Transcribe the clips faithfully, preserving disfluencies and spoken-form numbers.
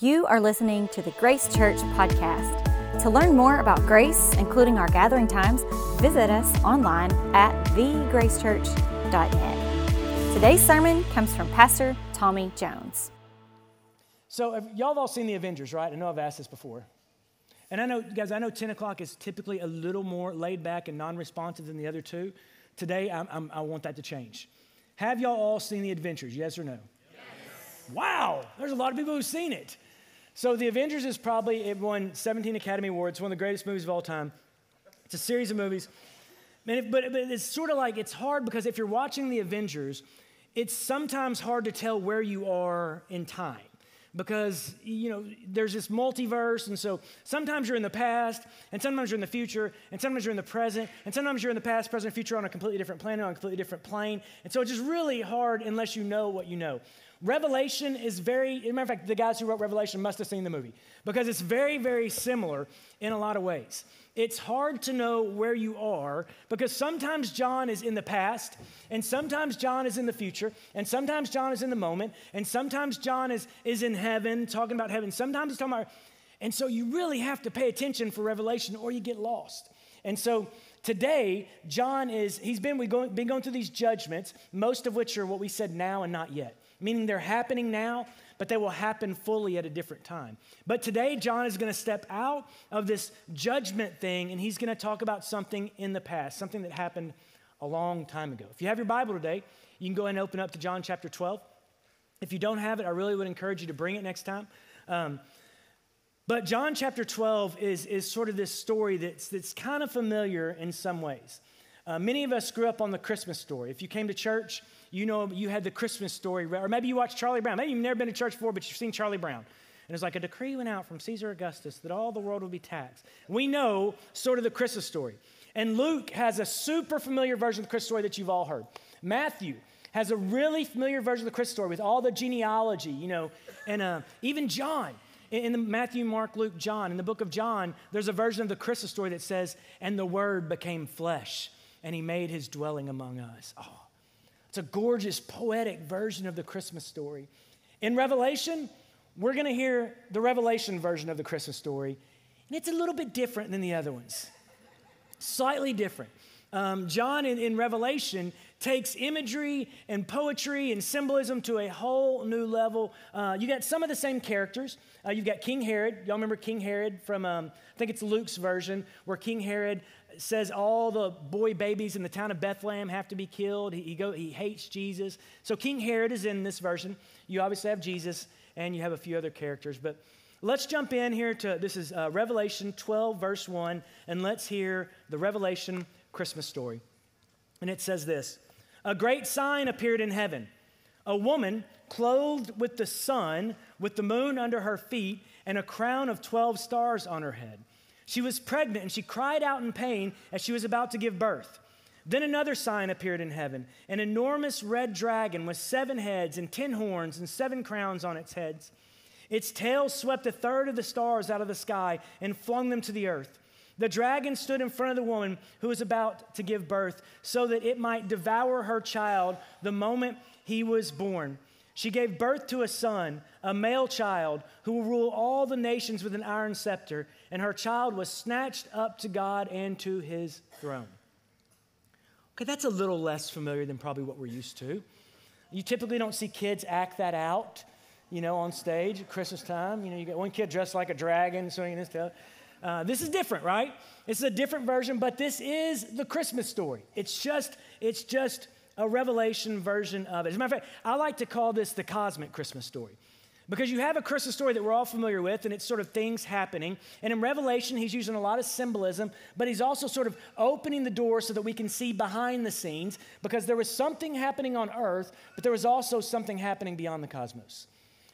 You are listening to the Grace Church podcast. To learn more about Grace, including our gathering times, visit us online at the grace church dot net. Today's sermon comes from Pastor Tommy Jones. So, if y'all have all seen The Avengers, right? I know I've asked this before. And I know, guys, I know ten o'clock is typically a little more laid back and non-responsive than the other two. Today, I'm, I'm, I want that to change. Have y'all all seen The Avengers, yes or no? Yes. Wow, there's a lot of people who've seen it. So The Avengers is probably, it won seventeen Academy Awards, one of the greatest movies of all time. It's a series of movies. Man, if, but, but it's sort of like, it's hard because if you're watching The Avengers, it's sometimes hard to tell where you are in time. Because, you know, there's this multiverse, and so sometimes you're in the past, and sometimes you're in the future, and sometimes you're in the present, and sometimes you're in the past, present, future on a completely different planet, on a completely different plane. And so it's just really hard unless you know what you know. Revelation is very, as a matter of fact, the guys who wrote Revelation must have seen the movie, because it's very, very similar in a lot of ways. It's hard to know where you are because sometimes John is in the past, and sometimes John is in the future, and sometimes John is in the moment, and sometimes John is, is in heaven, talking about heaven. Sometimes he's talking about, and so you really have to pay attention for Revelation or you get lost. And so today, John is, he's been, we've going, been going through these judgments, most of which are what we said now and not yet, meaning they're happening now, but they will happen fully at a different time. But today, John is going to step out of this judgment thing, and he's going to talk about something in the past, something that happened a long time ago. If you have your Bible today, you can go ahead and open up to John chapter twelve. If you don't have it, I really would encourage you to bring it next time. Um, but John chapter twelve is, is sort of this story that's, that's kind of familiar in some ways. Uh, many of us grew up on The Christmas Story. If you came to church, you know you had The Christmas Story, or maybe you watched Charlie Brown. Maybe you've never been to church before, but you've seen Charlie Brown. And it's like a decree went out from Caesar Augustus that all the world would be taxed. We know sort of The Christmas Story. And Luke has a super familiar version of The Christmas Story that you've all heard. Matthew has a really familiar version of The Christmas Story with all the genealogy, you know, and uh, even John. In the Matthew, Mark, Luke, John, in the book of John, there's a version of The Christmas Story that says, and the Word became flesh. And he made his dwelling among us. Oh, it's a gorgeous, poetic version of the Christmas story. In Revelation, we're going to hear the Revelation version of the Christmas story. And it's a little bit different than the other ones. Slightly different. Um, John in, in Revelation takes imagery and poetry and symbolism to a whole new level. Uh, you got some of the same characters. Uh, you've got King Herod. Y'all remember King Herod from, um, I think it's Luke's version, where King Herod says all the boy babies in the town of Bethlehem have to be killed. He, he, go, he hates Jesus. So King Herod is in this version. You obviously have Jesus, and you have a few other characters. But let's jump in here to, this is uh, Revelation twelve, verse one, and let's hear the Revelation Christmas story. And it says this, a great sign appeared in heaven, a woman clothed with the sun, with the moon under her feet, and a crown of twelve stars on her head. She was pregnant, and she cried out in pain as she was about to give birth. Then another sign appeared in heaven, an enormous red dragon with seven heads and ten horns and seven crowns on its heads. Its tail swept a third of the stars out of the sky and flung them to the earth. The dragon stood in front of the woman who was about to give birth so that it might devour her child the moment he was born. She gave birth to a son, a male child, who will rule all the nations with an iron scepter, and her child was snatched up to God and to his throne. Okay, that's a little less familiar than probably what we're used to. You typically don't see kids act that out, you know, on stage at Christmas time. You know, you got one kid dressed like a dragon swinging his tail. Uh, this is different, right? It's a different version, but this is the Christmas story. It's just, it's just... a Revelation version of it. As a matter of fact, I like to call this the cosmic Christmas story because you have a Christmas story that we're all familiar with, and it's sort of things happening. And in Revelation, he's using a lot of symbolism, but he's also sort of opening the door so that we can see behind the scenes because there was something happening on earth, but there was also something happening beyond the cosmos.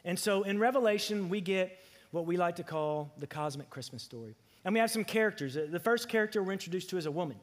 And so in Revelation, we get what we like to call the cosmic Christmas story. And we have some characters. The first character we're introduced to is a woman,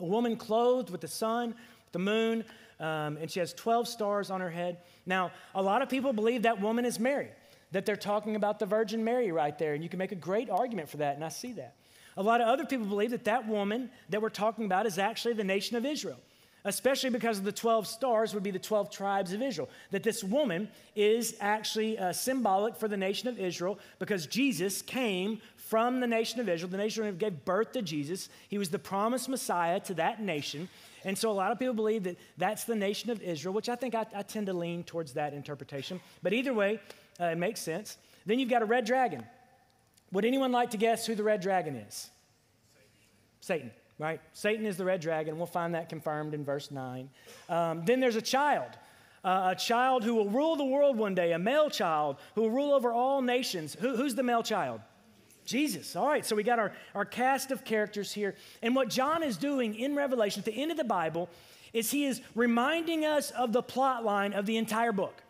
a woman clothed with the sun, the moon, um, and she has twelve stars on her head. Now, a lot of people believe that woman is Mary, that they're talking about the Virgin Mary right there, and you can make a great argument for that, and I see that. A lot of other people believe that that woman that we're talking about is actually the nation of Israel. especially because of the twelve stars would be the twelve tribes of Israel, that this woman is actually uh, symbolic for the nation of Israel because Jesus came from the nation of Israel. The nation of Israel gave birth to Jesus. He was the promised Messiah to that nation. And so a lot of people believe that that's the nation of Israel, which I think I, I tend to lean towards that interpretation. But either way, uh, it makes sense. Then you've got a red dragon. Would anyone like to guess who the red dragon is? Satan. Satan, right? Satan is the red dragon. We'll find that confirmed in verse nine. Um, then there's a child, uh, a child who will rule the world one day, a male child who will rule over all nations. Who, who's the male child? Jesus. All right, so we got our, our cast of characters here. And what John is doing in Revelation, at the end of the Bible, is he is reminding us of the plot line of the entire book.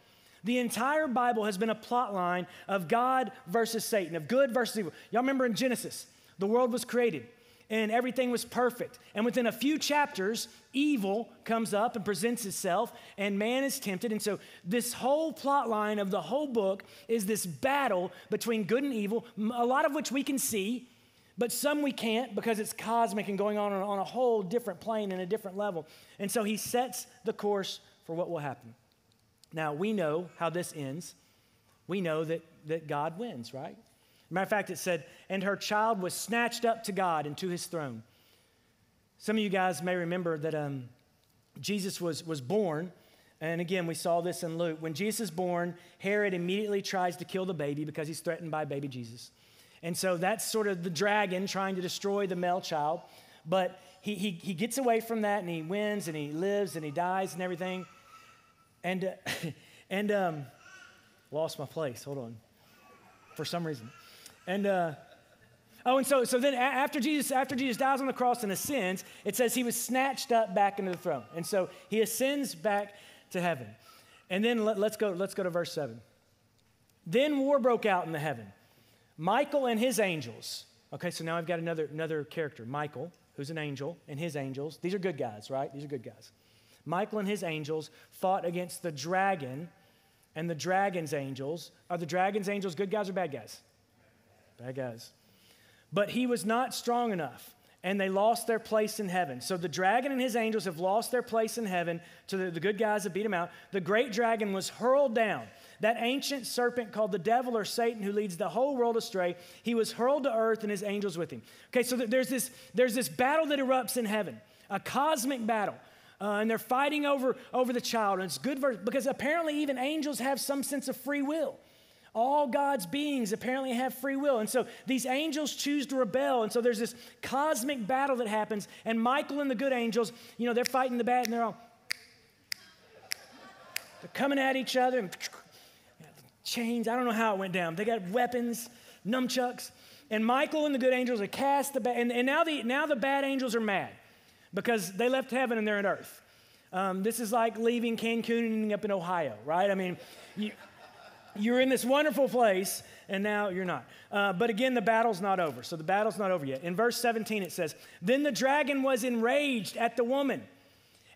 The entire Bible has been a plot line of God versus Satan, of good versus evil. Y'all remember in Genesis, the world was created and everything was perfect. And within a few chapters, evil comes up and presents itself and man is tempted. And so this whole plot line of the whole book is this battle between good and evil, a lot of which we can see, but some we can't because it's cosmic and going on on a whole different plane and a different level. And so he sets the course for what will happen. Now, we know how this ends. We know that, that God wins, right? Matter of fact, it said, and her child was snatched up to God and to his throne. Some of you guys may remember that um, Jesus was, was born. And again, we saw this in Luke. When Jesus is born, Herod immediately tries to kill the baby because he's threatened by baby Jesus. And so that's sort of the dragon trying to destroy the male child. But he, he, he gets away from that and he wins and he lives and he dies and everything. And, uh, and um, lost my place, hold on, for some reason. And, uh, oh, and so so then after Jesus after Jesus dies on the cross and ascends, it says he was snatched up back into the throne. And so he ascends back to heaven. And then let, let's go, let's go to verse seven. Then war broke out in the heaven. Michael and his angels. Okay, so now I've got another, another character, Michael, who's an angel, and his angels. These are good guys, right? These are good guys. Michael and his angels fought against the dragon and the dragon's angels. Are the dragon's angels good guys or bad guys? Bad guys. But he was not strong enough, and they lost their place in heaven. So the dragon and his angels have lost their place in heaven to the, the good guys that beat him out. The great dragon was hurled down. That ancient serpent called the devil or Satan who leads the whole world astray, he was hurled to earth and his angels with him. Okay, so th- there's this, there's this battle that erupts in heaven, a cosmic battle. Uh, and they're fighting over, over the child. And it's good verse, because apparently even angels have some sense of free will. All God's beings apparently have free will. And so these angels choose to rebel. And so there's this cosmic battle that happens. And Michael and the good angels, you know, they're fighting the bad and they're all, they're coming at each other. And chains, I don't know how it went down. They got weapons, nunchucks. And Michael and the good angels are cast the bad. And, and now, the, now the bad angels are mad, because they left heaven and they're on earth. Um, this is like leaving Cancun and ending up in Ohio, right? I mean, you, you're in this wonderful place, and now you're not. Uh, but again, the battle's not over. So the battle's not over yet. In verse seventeen, it says, then the dragon was enraged at the woman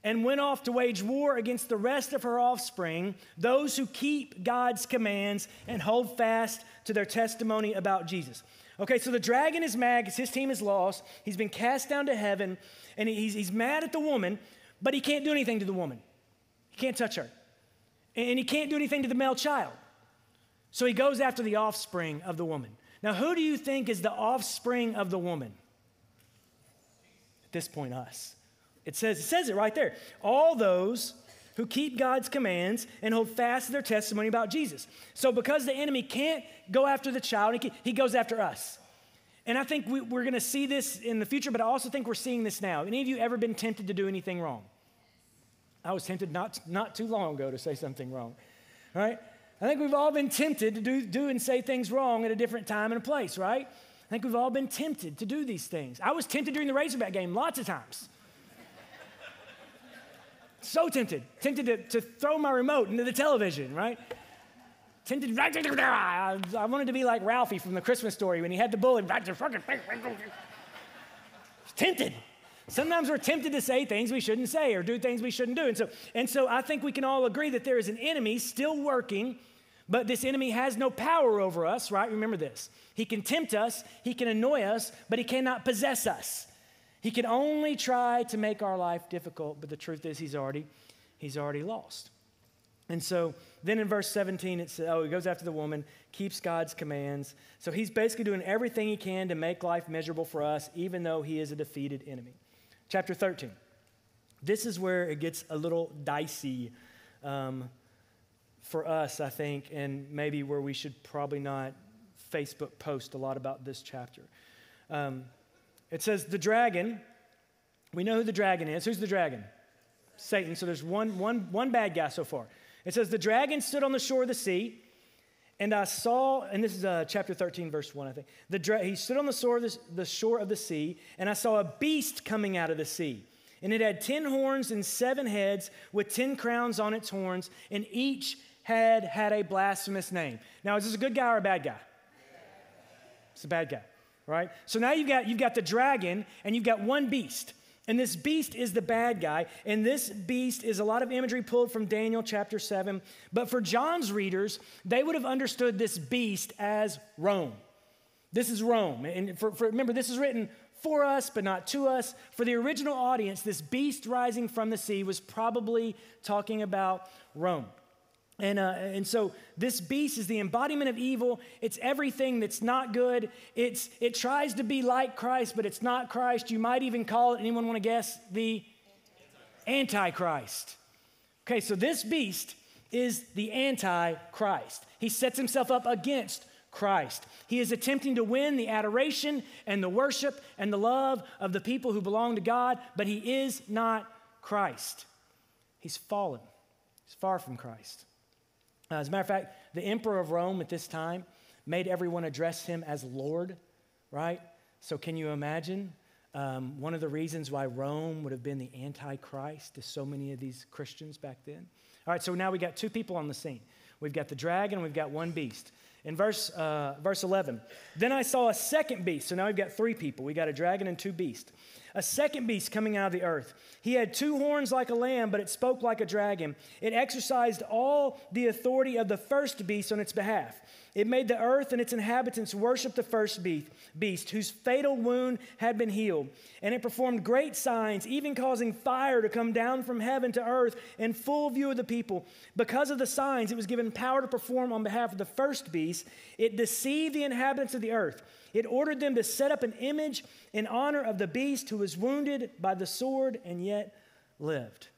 and went off to wage war against the rest of her offspring, those who keep God's commands and hold fast to their testimony about Jesus. Okay, so the dragon is mad because his team is lost. He's been cast down to heaven, and he's, he's mad at the woman, but he can't do anything to the woman. He can't touch her. And he can't do anything to the male child. So he goes after the offspring of the woman. Now, who do you think is the offspring of the woman? At this point, us. It says, it says it right there. All those who keep God's commands and hold fast to their testimony about Jesus. So because the enemy can't go after the child, he, he goes after us. And I think we, we're going to see this in the future, but I also think we're seeing this now. Any of you ever been tempted to do anything wrong? I was tempted not, not too long ago to say something wrong, right? I think we've all been tempted to do, do and say things wrong at a different time and a place, right? I think we've all been tempted to do these things. I was tempted during the Razorback game lots of times. So tempted, tempted to, to throw my remote into the television, right? Tempted, I, I wanted to be like Ralphie from The Christmas Story when he had the bullet. Tempted. Sometimes we're tempted to say things we shouldn't say or do things we shouldn't do. And so, and so I think we can all agree that there is an enemy still working, but this enemy has no power over us, right? Remember this. He can tempt us, he can annoy us, but he cannot possess us. He can only try to make our life difficult, but the truth is he's already, he's already lost. And so then in verse seventeen, it says, oh, he goes after the woman, keeps God's commands. So he's basically doing everything he can to make life miserable for us, even though he is a defeated enemy. Chapter thirteen. This is where it gets a little dicey um, for us, I think, and maybe where we should probably not Facebook post a lot about this chapter. Um, it says the dragon, we know who the dragon is. Who's the dragon? Satan. So there's one, one, one bad guy so far. It says, the dragon stood on the shore of the sea, and I saw, and this is uh, chapter thirteen, verse one, I think. The dra- he stood on the shore, of the, the shore of the sea, and I saw a beast coming out of the sea. And it had ten horns and seven heads with ten crowns on its horns, and each head had a blasphemous name. Now, is this a good guy or a bad guy? It's a bad guy, right? So now you've got, you've got the dragon, and you've got one beast. And this beast is the bad guy, and this beast is a lot of imagery pulled from Daniel chapter seven. But for John's readers, they would have understood this beast as Rome. This is Rome. And for, for, remember, this is written for us, but not to us. For the original audience, this beast rising from the sea was probably talking about Rome. And uh, and so this beast is the embodiment of evil. It's everything that's not good. It's it tries to be like Christ, but it's not Christ. You might even call it, anyone want to guess, the Antichrist. Antichrist. Okay, so this beast is the Antichrist. He sets himself up against Christ. He is attempting to win the adoration and the worship and the love of the people who belong to God, but he is not Christ. He's fallen. He's far from Christ. Uh, as a matter of fact, the emperor of Rome at this time made everyone address him as Lord, right? So can you imagine um, one of the reasons why Rome would have been the Antichrist to so many of these Christians back then? All right, so now we got two people on the scene. We've got the dragon, we've got one beast. In verse uh, verse eleven, then I saw a second beast. So now we've got three people. We got a dragon and two beasts. A second beast coming out of the earth. He had two horns like a lamb, but it spoke like a dragon. It exercised all the authority of the first beast on its behalf. It made the earth and its inhabitants worship the first beast, whose fatal wound had been healed. And it performed great signs, even causing fire to come down from heaven to earth in full view of the people. Because of the signs, it was given power to perform on behalf of the first beast. It deceived the inhabitants of the earth. It ordered them to set up an image in honor of the beast who was wounded by the sword and yet lived.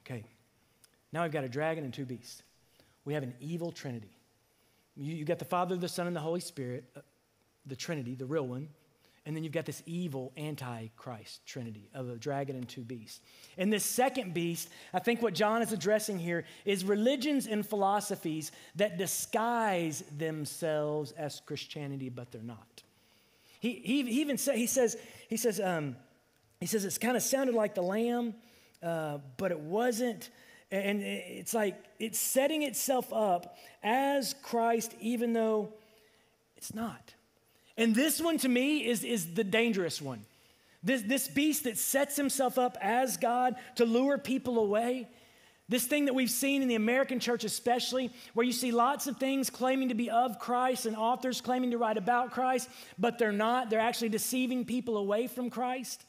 Okay, now we've got a dragon and two beasts. We have an evil trinity. You've got the Father, the Son, and the Holy Spirit, the Trinity, the real one. And then you've got this evil Antichrist trinity of a dragon and two beasts. And this second beast, I think what John is addressing here is religions and philosophies that disguise themselves as Christianity, but they're not. He, he, he even say, he says, he says, um, he says it's kind of sounded like the lamb, uh, but it wasn't. And it's like it's setting itself up as Christ, even though it's not. And this one to me is, is the dangerous one. This, this beast that sets himself up as God to lure people away. This thing that we've seen in the American church especially, where you see lots of things claiming to be of Christ and authors claiming to write about Christ, but they're not. They're actually deceiving people away from Christ.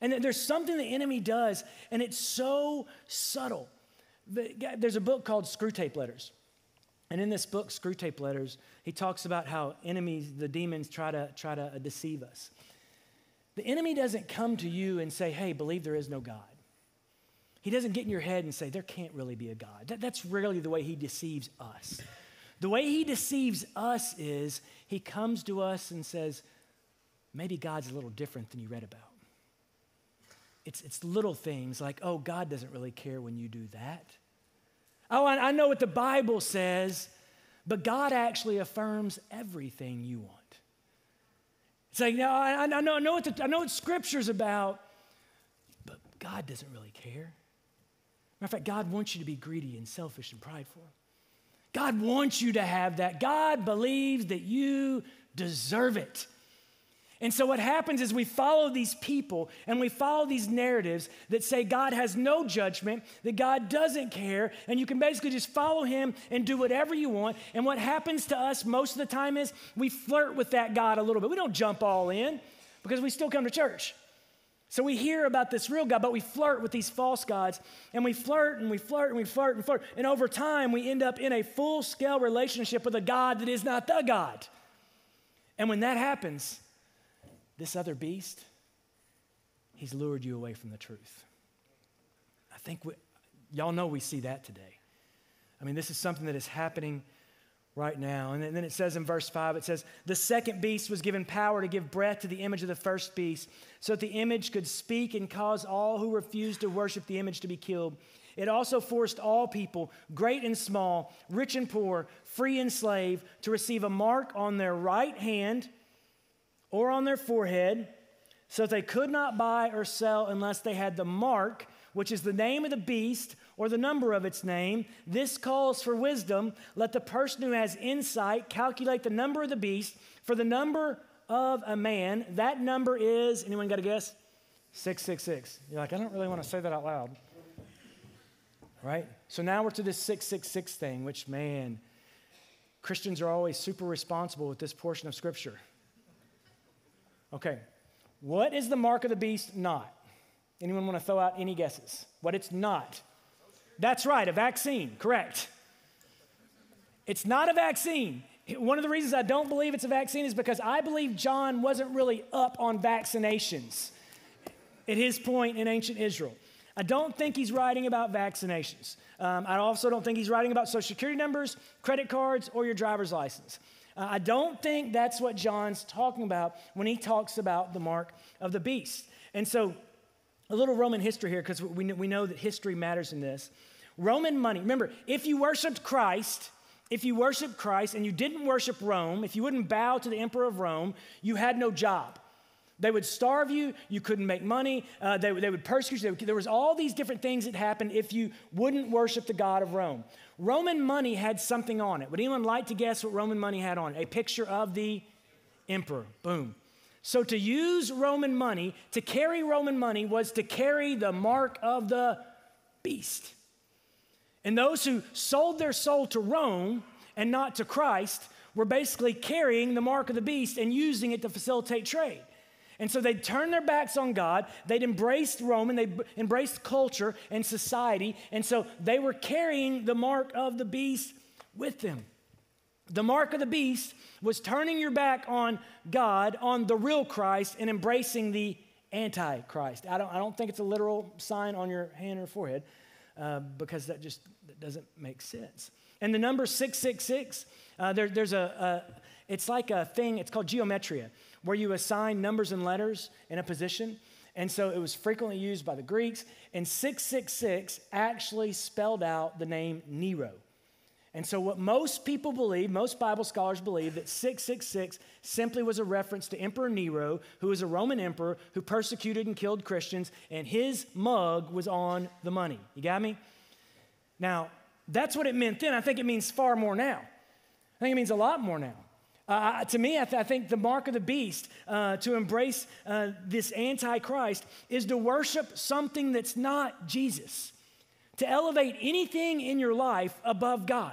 And there's something the enemy does, and it's so subtle. There's a book called Screwtape Letters. And in this book, Screwtape Letters, he talks about how enemies, the demons, try to try to deceive us. The enemy doesn't come to you and say, hey, believe there is no God. He doesn't get in your head and say, there can't really be a God. That, that's rarely the way he deceives us. The way he deceives us is he comes to us and says, maybe God's a little different than you read about. It's, it's little things like, oh, God doesn't really care when you do that. Oh, I, I know what the Bible says, but God actually affirms everything you want. It's like, no, I, I, know, I, know what the, I know what Scripture's about, but God doesn't really care. Matter of fact, God wants you to be greedy and selfish and prideful. God wants you to have that. God believes that you deserve it. And so what happens is we follow these people and we follow these narratives that say God has no judgment, that God doesn't care, and you can basically just follow him and do whatever you want. And what happens to us most of the time is we flirt with that God a little bit. We don't jump all in because we still come to church. So we hear about this real God, but we flirt with these false gods, and we flirt and we flirt and we flirt and flirt. And over time, we end up in a full-scale relationship with a God that is not the God. And when that happens, this other beast, he's lured you away from the truth. I think we, y'all know we see that today. I mean, this is something that is happening right now. And then it says in verse five, it says, the second beast was given power to give breath to the image of the first beast, so that the image could speak and cause all who refused to worship the image to be killed. It also forced all people, great and small, rich and poor, free and slave, to receive a mark on their right hand or on their forehead, so that they could not buy or sell unless they had the mark, which is the name of the beast or the number of its name. This calls for wisdom. Let the person who has insight calculate the number of the beast, for the number of a man, that number is, anyone got a guess? six six six. You're like, I don't really want to say that out loud. Right? So now we're to this six six six thing, which, man, Christians are always super responsible with this portion of Scripture. Okay. What is the mark of the beast not? Anyone want to throw out any guesses? What it's not? That's right, a vaccine, correct. It's not a vaccine. One of the reasons I don't believe it's a vaccine is because I believe John wasn't really up on vaccinations at his point in ancient Israel. I don't think he's writing about vaccinations. Um, I also don't think he's writing about social security numbers, credit cards, or your driver's license. Uh, I don't think that's what John's talking about when he talks about the mark of the beast. And so, a little Roman history here, because we, we know that history matters in this. Roman money. Remember, if you worshiped Christ, if you worshiped Christ and you didn't worship Rome, if you wouldn't bow to the emperor of Rome, you had no job. They would starve you. You couldn't make money. Uh, they, they would persecute you. They would, there was all these different things that happened if you wouldn't worship the God of Rome. Roman money had something on it. Would anyone like to guess what Roman money had on it? A picture of the emperor. Boom. So to use Roman money, to carry Roman money, was to carry the mark of the beast. And those who sold their soul to Rome and not to Christ were basically carrying the mark of the beast and using it to facilitate trade. And so they turned their backs on God, they'd embraced Rome, and they embraced culture and society, and so they were carrying the mark of the beast with them. The mark of the beast was turning your back on God, on the real Christ, and embracing the Antichrist. I don't, I don't think it's a literal sign on your hand or forehead, uh, because that just that doesn't make sense. And the number six six six, uh, there, there's a, a, it's like a thing, it's called geometria, where you assign numbers and letters in a position. And so it was frequently used by the Greeks. And six six six actually spelled out the name Nero. And so what most people believe, most Bible scholars believe, that six six six simply was a reference to Emperor Nero, who was a Roman emperor who persecuted and killed Christians, and his mug was on the money. You got me? Now, that's what it meant then. I think it means far more now. I think it means a lot more now. Uh, to me, I, th- I think the mark of the beast, uh, to embrace uh, this Antichrist, is to worship something that's not Jesus, to elevate anything in your life above God.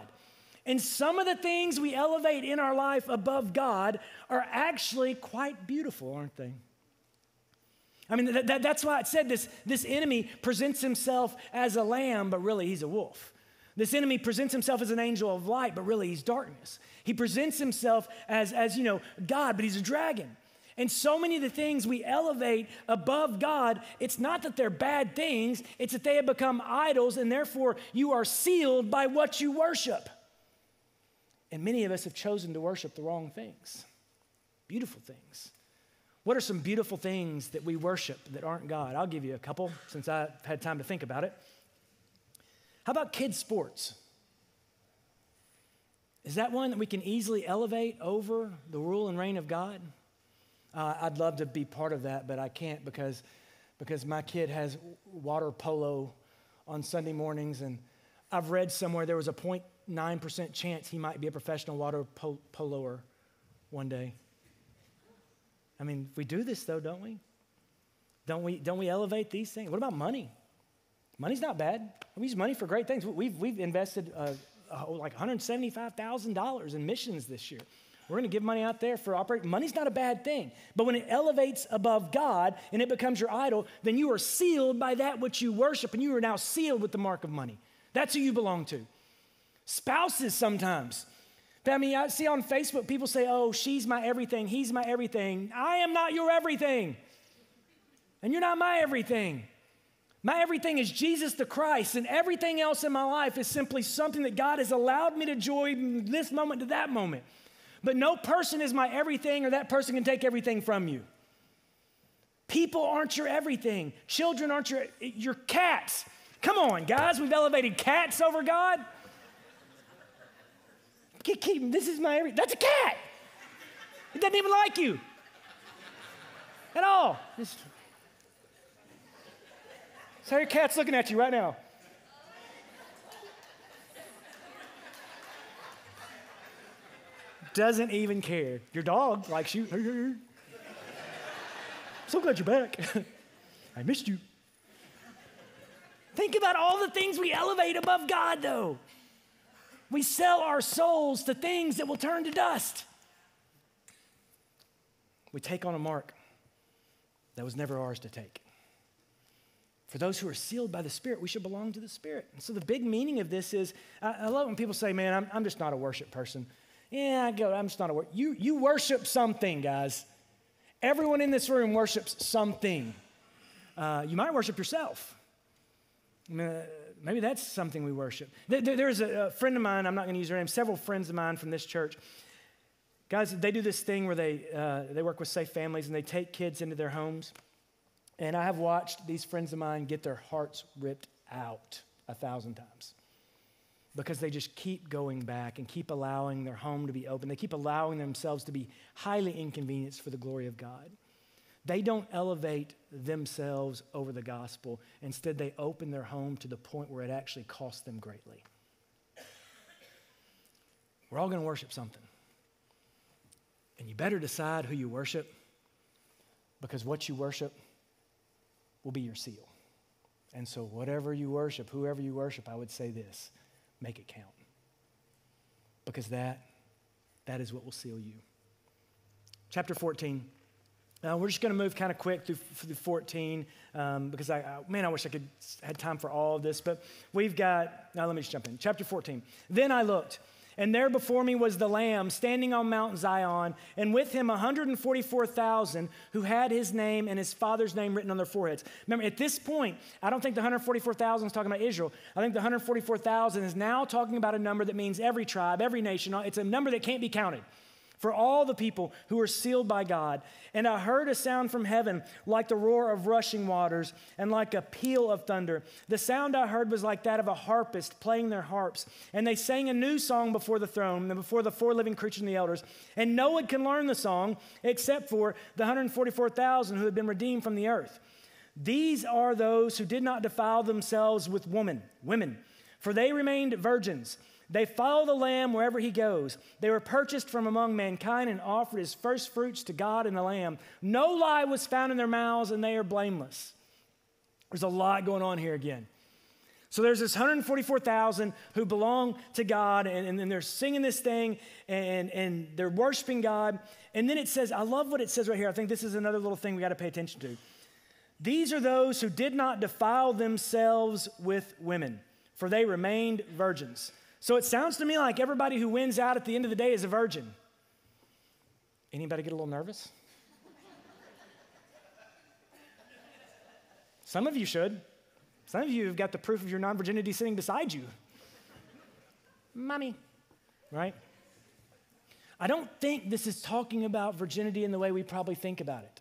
And some of the things we elevate in our life above God are actually quite beautiful, aren't they? I mean, th- th- that's why it said this, this enemy presents himself as a lamb, but really he's a wolf. This enemy presents himself as an angel of light, but really he's darkness. He presents himself as, as you know, God, but he's a dragon. And so many of the things we elevate above God, it's not that they're bad things, it's that they have become idols, and therefore you are sealed by what you worship. And many of us have chosen to worship the wrong things, beautiful things. What are some beautiful things that we worship that aren't God? I'll give you a couple, since I've had time to think about it. How about kids' sports? Is that one that we can easily elevate over the rule and reign of God? Uh, I'd love to be part of that, but I can't because, because my kid has water polo on Sunday mornings, and I've read somewhere there was a zero point nine percent chance he might be a professional water po- poloer one day. I mean, we do this though, don't we? Don't we? Don't we elevate these things? What about money? Money's not bad. We use money for great things. We've we've invested uh, like one hundred seventy-five thousand dollars in missions this year. We're going to give money out there for operating. Money's not a bad thing. But when it elevates above God and it becomes your idol, then you are sealed by that which you worship, and you are now sealed with the mark of money. That's who you belong to. Spouses sometimes. I mean, I see on Facebook people say, oh, she's my everything, he's my everything. I am not your everything. And you're not my everything. My everything is Jesus the Christ, and everything else in my life is simply something that God has allowed me to enjoy from this moment to that moment. But no person is my everything, or that person can take everything from you. People aren't your everything. Children aren't your, your cats. Come on, guys, we've elevated cats over God. Keep, keep, this is my everything. That's a cat. It doesn't even like you at all. It's, so your cat's looking at you right now. Doesn't even care. Your dog likes you. So glad you're back. I missed you. Think about all the things we elevate above God, though. We sell our souls to things that will turn to dust. We take on a mark that was never ours to take. For those who are sealed by the Spirit, we should belong to the Spirit. And so the big meaning of this is, I, I love when people say, man, I'm, I'm just not a worship person. Yeah, I go, I'm just not a worship. You, you worship something, guys. Everyone in this room worships something. Uh, you might worship yourself. I mean, uh, maybe that's something we worship. There, there, there's a, a friend of mine, I'm not going to use her name, several friends of mine from this church. Guys, they do this thing where they, uh, they work with safe families, and they take kids into their homes. And I have watched these friends of mine get their hearts ripped out a thousand times because they just keep going back and keep allowing their home to be open. They keep allowing themselves to be highly inconvenienced for the glory of God. They don't elevate themselves over the gospel. Instead, they open their home to the point where it actually costs them greatly. We're all going to worship something. And you better decide who you worship, because what you worship will be your seal. And so whatever you worship, whoever you worship, I would say this: make it count. Because that, that is what will seal you. Chapter fourteen. Now we're just going to move kind of quick through, through fourteen um, because I, I, man, I wish I could had time for all of this, but we've got, now let me just jump in. Chapter fourteen. Then I looked, and there before me was the Lamb standing on Mount Zion, and with him one hundred forty-four thousand who had his name and his father's name written on their foreheads. Remember, at this point, I don't think the one hundred forty-four thousand is talking about Israel. I think the one hundred forty-four thousand is now talking about a number that means every tribe, every nation. It's a number that can't be counted, for all the people who are sealed by God. And I heard a sound from heaven like the roar of rushing waters and like a peal of thunder. The sound I heard was like that of a harpist playing their harps. And they sang a new song before the throne and before the four living creatures and the elders. And no one can learn the song except for the one hundred forty-four thousand who had been redeemed from the earth. These are those who did not defile themselves with women, women, for they remained virgins. They follow the Lamb wherever he goes. They were purchased from among mankind and offered as first fruits to God and the Lamb. No lie was found in their mouths, and they are blameless. There's a lot going on here again. So there's this one hundred forty-four thousand who belong to God, and, and, and they're singing this thing, and, and they're worshiping God. And then it says, I love what it says right here. I think this is another little thing we got to pay attention to. These are those who did not defile themselves with women, for they remained virgins. So it sounds to me like everybody who wins out at the end of the day is a virgin. Anybody get a little nervous? Some of you should. Some of you have got the proof of your non-virginity sitting beside you. Mommy, right? I don't think this is talking about virginity in the way we probably think about it.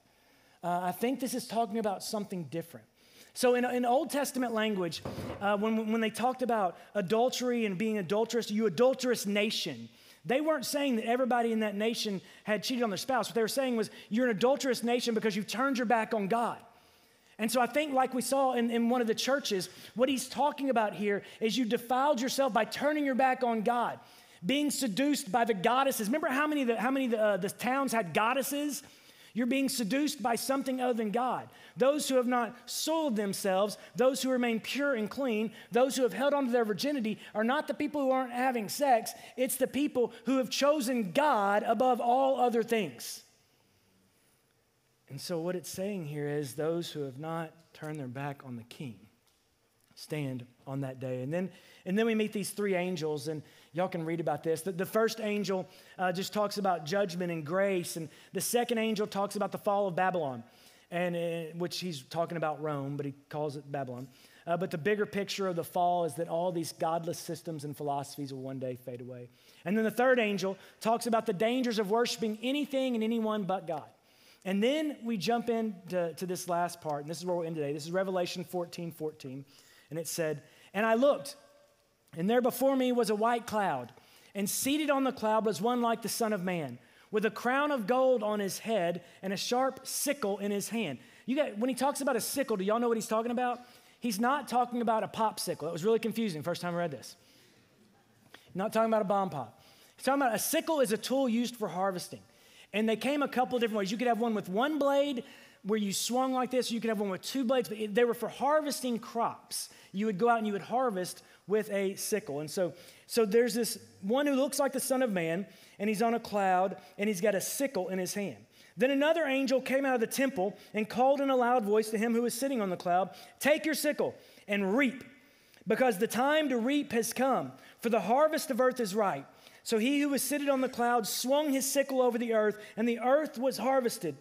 Uh, I think this is talking about something different. So in, in Old Testament language, uh, when, when they talked about adultery and being adulterous, you adulterous nation, they weren't saying that everybody in that nation had cheated on their spouse. What they were saying was, you're an adulterous nation because you've turned your back on God. And so I think, like we saw in, in one of the churches, what he's talking about here is you defiled yourself by turning your back on God, being seduced by the goddesses. Remember how many of the, how many of the, uh, the towns had goddesses? You're being seduced by something other than God. Those who have not soiled themselves, those who remain pure and clean, those who have held on to their virginity are not the people who aren't having sex. It's the people who have chosen God above all other things. And so what it's saying here is those who have not turned their back on the King stand on that day. And then and then we meet these three angels, and y'all can read about this. The, the first angel uh, just talks about judgment and grace, and the second angel talks about the fall of Babylon, and uh, which he's talking about Rome, but he calls it Babylon. Uh, but the bigger picture of the fall is that all these godless systems and philosophies will one day fade away. And then the third angel talks about the dangers of worshiping anything and anyone but God. And then we jump into to this last part, and this is where we'll end today. This is Revelation fourteen fourteen. And it said, "And I looked, and there before me was a white cloud, and seated on the cloud was one like the Son of Man, with a crown of gold on his head and a sharp sickle in his hand." You got, when he talks about a sickle, do y'all know what he's talking about? He's not talking about a popsicle. It was really confusing first time I read this. Not talking about a bomb pop. He's talking about a sickle is a tool used for harvesting. And they came a couple different ways. You could have one with one blade, where you swung like this, you could have one with two blades, but it, they were for harvesting crops. You would go out and you would harvest with a sickle. And so, so there's this one who looks like the Son of Man, and he's on a cloud, and he's got a sickle in his hand. Then another angel came out of the temple and called in a loud voice to him who was sitting on the cloud, "Take your sickle and reap, because the time to reap has come, for the harvest of earth is ripe." So he who was seated on the cloud swung his sickle over the earth, and the earth was harvested.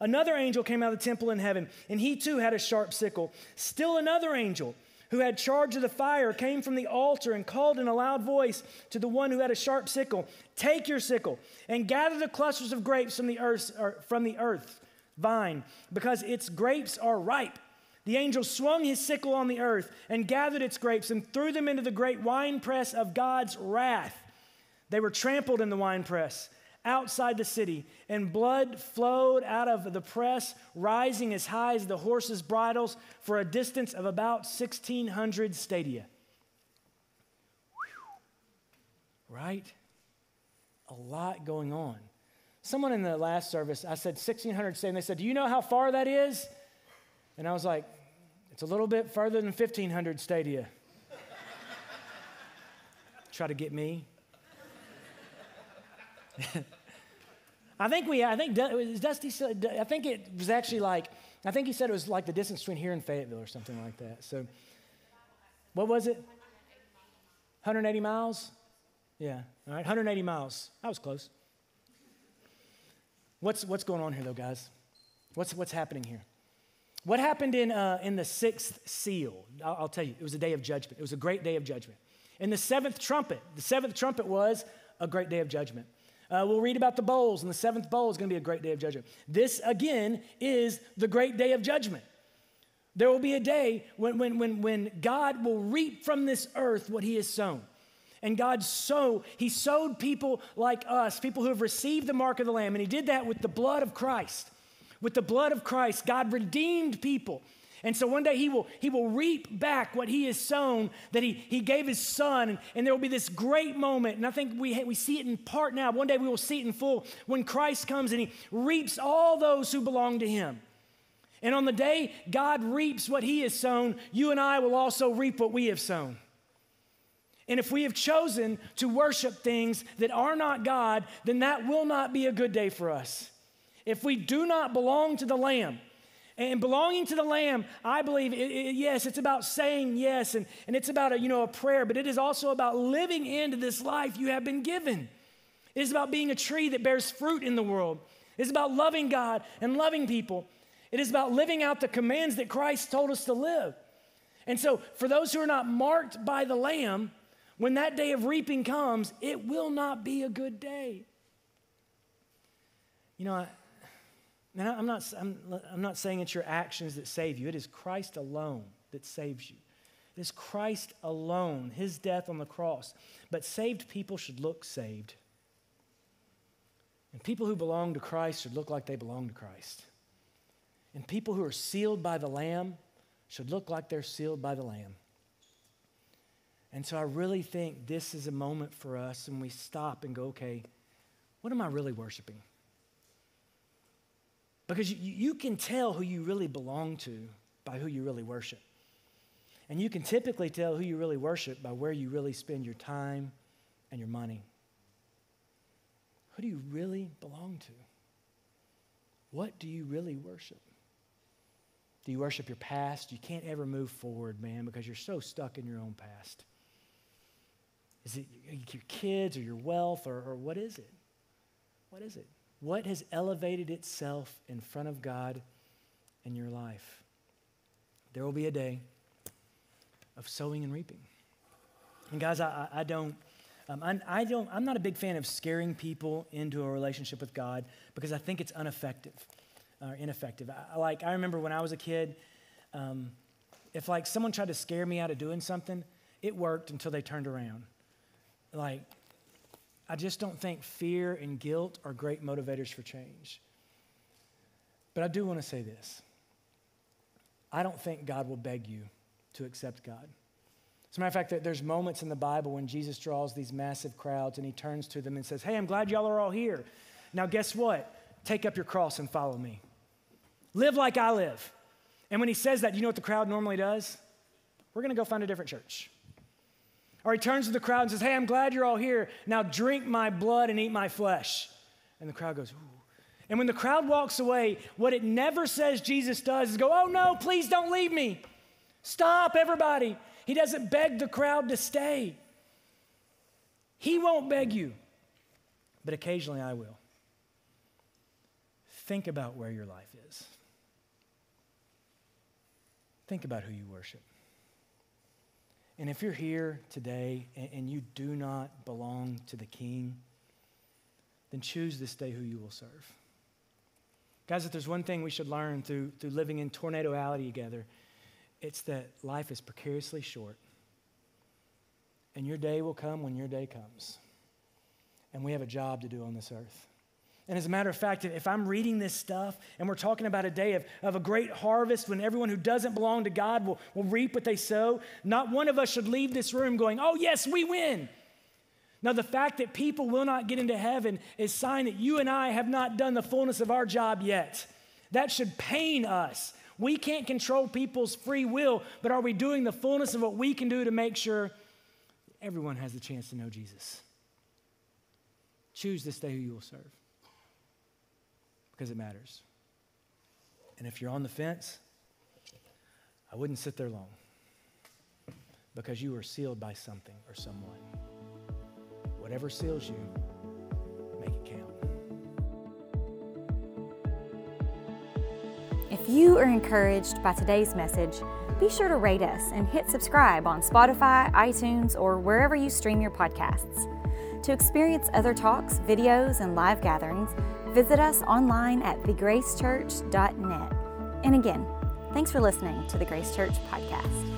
Another angel came out of the temple in heaven, and he too had a sharp sickle. Still another angel who had charge of the fire came from the altar and called in a loud voice to the one who had a sharp sickle, "Take your sickle and gather the clusters of grapes from the earth, from the earth vine, because its grapes are ripe." The angel swung his sickle on the earth and gathered its grapes and threw them into the great winepress of God's wrath. They were trampled in the winepress outside the city, and blood flowed out of the press, rising as high as the horses' bridles for a distance of about sixteen hundred stadia. Whew. Right? A lot going on. Someone in the last service, I said sixteen hundred stadia, and they said, "Do you know how far that is?" And I was like, "It's a little bit further than fifteen hundred stadia." Try to get me. I think we, I think Dusty said, I think it was actually like, I think he said it was like the distance between here and Fayetteville or something like that. So, what was it? one hundred eighty miles? Yeah, all right, one hundred eighty miles. I was close. What's what's going on here though, guys? What's what's happening here? What happened in uh, in the sixth seal? I'll, I'll tell you, it was a day of judgment. It was a great day of judgment. In the seventh trumpet, the seventh trumpet was a great day of judgment. Uh, we'll read about the bowls, and the seventh bowl is going to be a great day of judgment. This, again, is the great day of judgment. There will be a day when, when, when, when God will reap from this earth what he has sown. And God sow, he sowed people like us, people who have received the mark of the Lamb, and he did that with the blood of Christ. With the blood of Christ, God redeemed people. And so one day he will, he will reap back what he has sown, that he, he gave his son, and, and there will be this great moment, and I think we, we see it in part now. One day we will see it in full when Christ comes and he reaps all those who belong to him. And on the day God reaps what he has sown, you and I will also reap what we have sown. And if we have chosen to worship things that are not God, then that will not be a good day for us. If we do not belong to the Lamb, and belonging to the Lamb, I believe, it, it, yes, it's about saying yes, and, and it's about, a, you know, a prayer, but it is also about living into this life you have been given. It is about being a tree that bears fruit in the world. It is about loving God and loving people. It is about living out the commands that Christ told us to live. And so for those who are not marked by the Lamb, when that day of reaping comes, it will not be a good day. You know, I... And I'm not, I'm, I'm not saying it's your actions that save you. It is Christ alone that saves you. It is Christ alone, his death on the cross. But saved people should look saved. And people who belong to Christ should look like they belong to Christ. And people who are sealed by the Lamb should look like they're sealed by the Lamb. And so I really think this is a moment for us when we stop and go, okay, what am I really worshiping? Because you, you can tell who you really belong to by who you really worship. And you can typically tell who you really worship by where you really spend your time and your money. Who do you really belong to? What do you really worship? Do you worship your past? You can't ever move forward, man, because you're so stuck in your own past. Is it your kids or your wealth or, or what is it? What is it? What has elevated itself in front of God in your life? There will be a day of sowing and reaping. And guys, I, I don't, um, I, I don't, I'm not a big fan of scaring people into a relationship with God because I think it's ineffective. Or ineffective. I, like I remember when I was a kid, um, if like someone tried to scare me out of doing something, it worked until they turned around. Like, I just don't think fear and guilt are great motivators for change. But I do want to say this. I don't think God will beg you to accept God. As a matter of fact, there's moments in the Bible when Jesus draws these massive crowds and he turns to them and says, hey, I'm glad y'all are all here. Now, guess what? Take up your cross and follow me. Live like I live. And when he says that, you know what the crowd normally does? We're going to go find a different church. Or he turns to the crowd and says, hey, I'm glad you're all here. Now drink my blood and eat my flesh. And the crowd goes, ooh. And when the crowd walks away, what it never says Jesus does is go, oh no, please don't leave me. Stop, everybody. He doesn't beg the crowd to stay. He won't beg you, but occasionally I will. Think about where your life is. Think about who you worship. And if you're here today and, and you do not belong to the King, then choose this day who you will serve. Guys, if there's one thing we should learn through, through living in Tornado Alley together, it's that life is precariously short. And your day will come when your day comes. And we have a job to do on this earth. And as a matter of fact, if I'm reading this stuff and we're talking about a day of, of a great harvest when everyone who doesn't belong to God will, will reap what they sow, not one of us should leave this room going, oh yes, we win. Now the fact that people will not get into heaven is a sign that you and I have not done the fullness of our job yet. That should pain us. We can't control people's free will, but are we doing the fullness of what we can do to make sure everyone has the chance to know Jesus? Choose this day who you will serve. Because it matters. And if you're on the fence, I wouldn't sit there long because you are sealed by something or someone. Whatever seals you, make it count. If you are encouraged by today's message, be sure to rate us and hit subscribe on Spotify, iTunes, or wherever you stream your podcasts. To experience other talks, videos, and live gatherings, visit us online at the grace church dot net. And again, thanks for listening to the Grace Church Podcast.